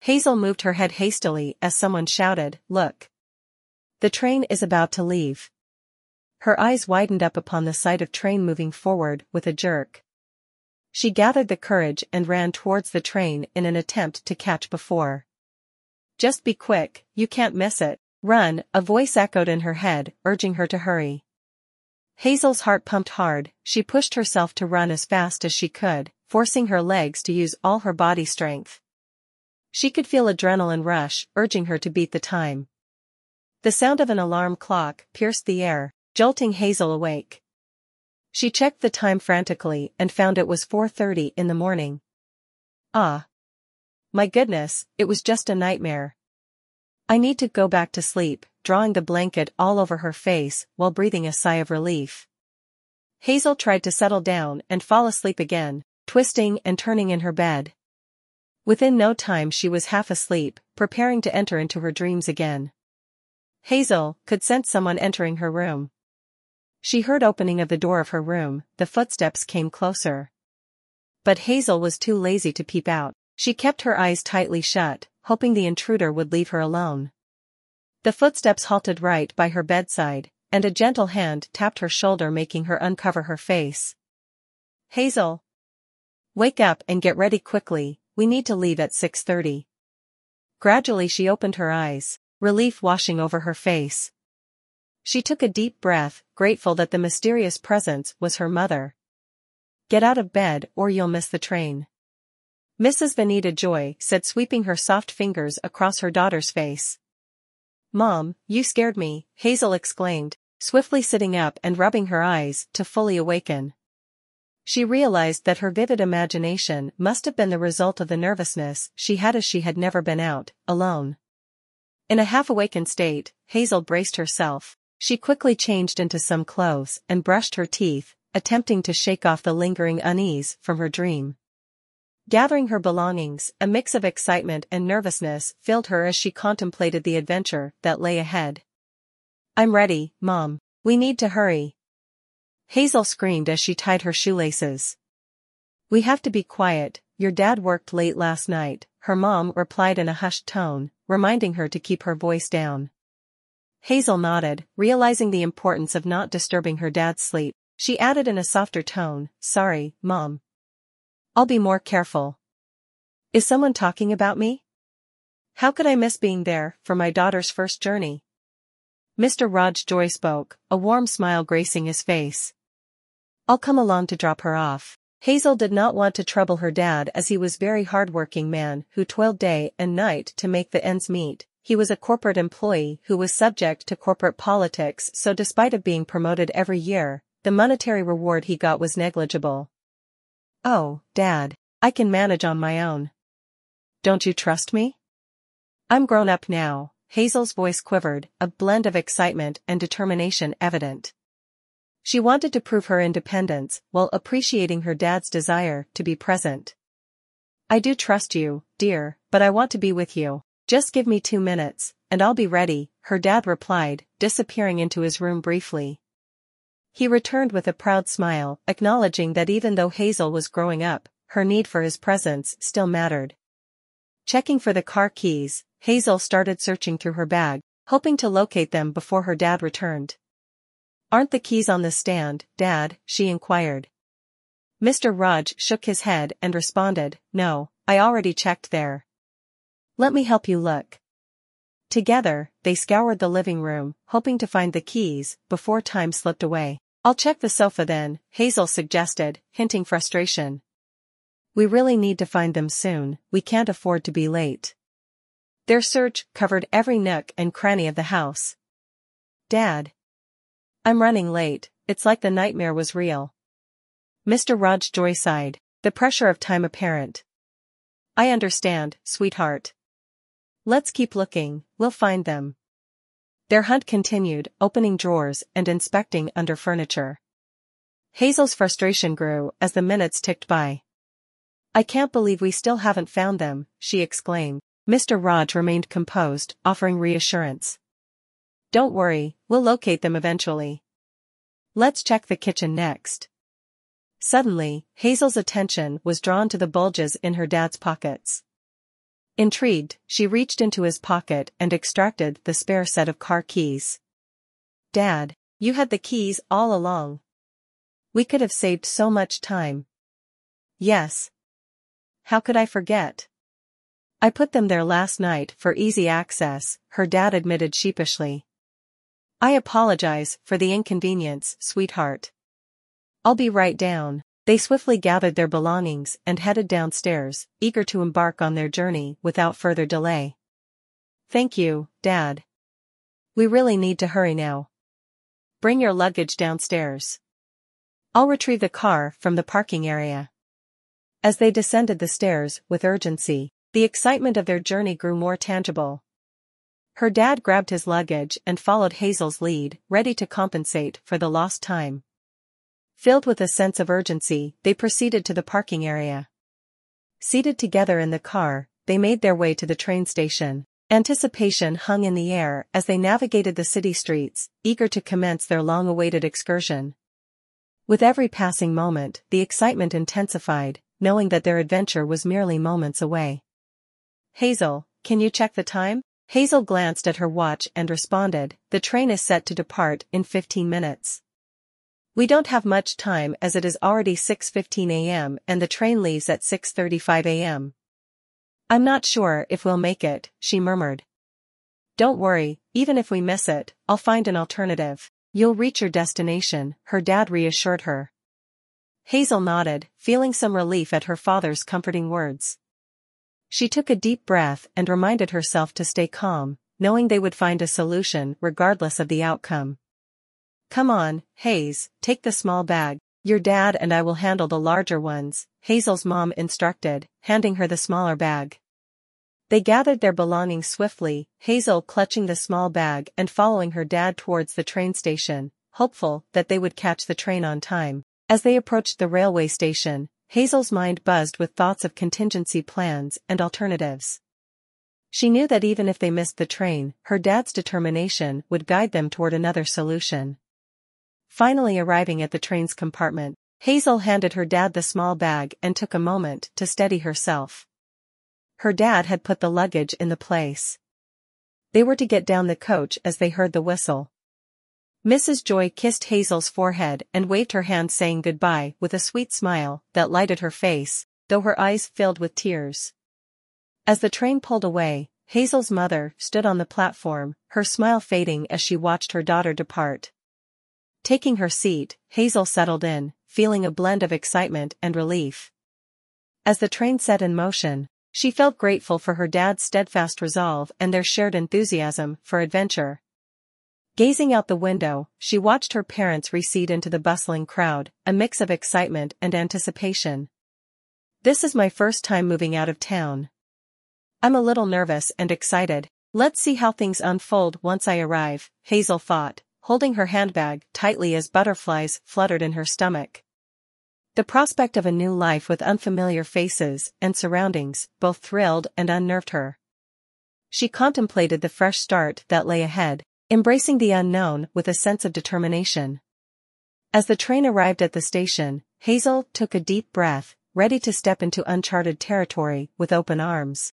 Hazel moved her head hastily as someone shouted, "Look! The train is about to leave." Her eyes widened up upon the sight of train moving forward with a jerk. She gathered the courage and ran towards the train in an attempt to catch before. "Just be quick, you can't miss it. Run," a voice echoed in her head, urging her to hurry. Hazel's heart pumped hard, she pushed herself to run as fast as she could, forcing her legs to use all her body strength. She could feel adrenaline rush, urging her to beat the time. The sound of an alarm clock pierced the air, jolting Hazel awake. She checked the time frantically and found it was 4:30 in the morning. Ah! My goodness, it was just a nightmare. I need to go back to sleep, drawing the blanket all over her face while breathing a sigh of relief. Hazel tried to settle down and fall asleep again, twisting and turning in her bed. Within no time she was half asleep, preparing to enter into her dreams again. Hazel could sense someone entering her room. She heard opening of the door of her room, the footsteps came closer. But Hazel was too lazy to peep out. She kept her eyes tightly shut, hoping the intruder would leave her alone. The footsteps halted right by her bedside, and a gentle hand tapped her shoulder, making her uncover her face. "Hazel! Wake up and get ready quickly, we need to leave at 6:30. Gradually she opened her eyes, relief washing over her face. She took a deep breath, grateful that the mysterious presence was her mother. "Get out of bed or you'll miss the train," Mrs. Venita Joy said, sweeping her soft fingers across her daughter's face. "Mom, you scared me," Hazel exclaimed, swiftly sitting up and rubbing her eyes to fully awaken. She realized that her vivid imagination must have been the result of the nervousness she had, as she had never been out alone. In a half-awakened state, Hazel braced herself. She quickly changed into some clothes and brushed her teeth, attempting to shake off the lingering unease from her dream. Gathering her belongings, a mix of excitement and nervousness filled her as she contemplated the adventure that lay ahead. "I'm ready, Mom. We need to hurry," Hazel screamed as she tied her shoelaces. "We have to be quiet, your dad worked late last night," her mom replied in a hushed tone, reminding her to keep her voice down. Hazel nodded, realizing the importance of not disturbing her dad's sleep. She added in a softer tone, "Sorry, Mom. I'll be more careful." "Is someone talking about me? How could I miss being there for my daughter's first journey?" Mr. Raj Joy spoke, a warm smile gracing his face. "I'll come along to drop her off." Hazel did not want to trouble her dad, as he was a very hard-working man who toiled day and night to make the ends meet. He was a corporate employee who was subject to corporate politics, so despite of being promoted every year, the monetary reward he got was negligible. "Oh, Dad, I can manage on my own. Don't you trust me? I'm grown up now," Hazel's voice quivered, a blend of excitement and determination evident. She wanted to prove her independence while appreciating her dad's desire to be present. "I do trust you, dear, but I want to be with you. Just give me 2 minutes, and I'll be ready," her dad replied, disappearing into his room briefly. He returned with a proud smile, acknowledging that even though Hazel was growing up, her need for his presence still mattered. Checking for the car keys, Hazel started searching through her bag, hoping to locate them before her dad returned. "Aren't the keys on the stand, Dad?" she inquired. Mr. Raj shook his head and responded, "No, I already checked there. Let me help you look." Together, they scoured the living room, hoping to find the keys before time slipped away. "I'll check the sofa then," Hazel suggested, hinting frustration. "We really need to find them soon, we can't afford to be late." Their search covered every nook and cranny of the house. "Dad, I'm running late, it's like the nightmare was real." Mr. Raj Joy sighed, the pressure of time apparent. "I understand, sweetheart. Let's keep looking, we'll find them." Their hunt continued, opening drawers and inspecting under furniture. Hazel's frustration grew as the minutes ticked by. "I can't believe we still haven't found them," she exclaimed. Mr. Raj remained composed, offering reassurance. "Don't worry, we'll locate them eventually. Let's check the kitchen next." Suddenly, Hazel's attention was drawn to the bulges in her dad's pockets. Intrigued, she reached into his pocket and extracted the spare set of car keys. "Dad, you had the keys all along. We could have saved so much time." "Yes. How could I forget? I put them there last night for easy access," her dad admitted sheepishly. "I apologize for the inconvenience, sweetheart. I'll be right down." They swiftly gathered their belongings and headed downstairs, eager to embark on their journey without further delay. "Thank you, Dad. We really need to hurry now. Bring your luggage downstairs. I'll retrieve the car from the parking area." As they descended the stairs with urgency, the excitement of their journey grew more tangible. Her dad grabbed his luggage and followed Hazel's lead, ready to compensate for the lost time. Filled with a sense of urgency, they proceeded to the parking area. Seated together in the car, they made their way to the train station. Anticipation hung in the air as they navigated the city streets, eager to commence their long-awaited excursion. With every passing moment, the excitement intensified, knowing that their adventure was merely moments away. "Hazel, can you check the time?" Hazel glanced at her watch and responded, "The train is set to depart in 15 minutes. We don't have much time as it is already 6:15 a.m. and the train leaves at 6:35 a.m. "I'm not sure if we'll make it," she murmured. "Don't worry, even if we miss it, I'll find an alternative. You'll reach your destination," her dad reassured her. Hazel nodded, feeling some relief at her father's comforting words. She took a deep breath and reminded herself to stay calm, knowing they would find a solution regardless of the outcome. "Come on, Hayes, take the small bag. Your dad and I will handle the larger ones," Hazel's mom instructed, handing her the smaller bag. They gathered their belongings swiftly, Hazel clutching the small bag and following her dad towards the train station, hopeful that they would catch the train on time. As they approached the railway station, Hazel's mind buzzed with thoughts of contingency plans and alternatives. She knew that even if they missed the train, her dad's determination would guide them toward another solution. Finally arriving at the train's compartment, Hazel handed her dad the small bag and took a moment to steady herself. Her dad had put the luggage in the place. They were to get down the coach as they heard the whistle. Mrs. Joy kissed Hazel's forehead and waved her hand saying goodbye with a sweet smile that lighted her face, though her eyes filled with tears. As the train pulled away, Hazel's mother stood on the platform, her smile fading as she watched her daughter depart. Taking her seat, Hazel settled in, feeling a blend of excitement and relief. As the train set in motion, she felt grateful for her dad's steadfast resolve and their shared enthusiasm for adventure. Gazing out the window, she watched her parents recede into the bustling crowd, a mix of excitement and anticipation. "This is my first time moving out of town. I'm a little nervous and excited. Let's see how things unfold once I arrive," Hazel thought, holding her handbag tightly as butterflies fluttered in her stomach. The prospect of a new life with unfamiliar faces and surroundings both thrilled and unnerved her. She contemplated the fresh start that lay ahead, embracing the unknown with a sense of determination. As the train arrived at the station, Hazel took a deep breath, ready to step into uncharted territory with open arms.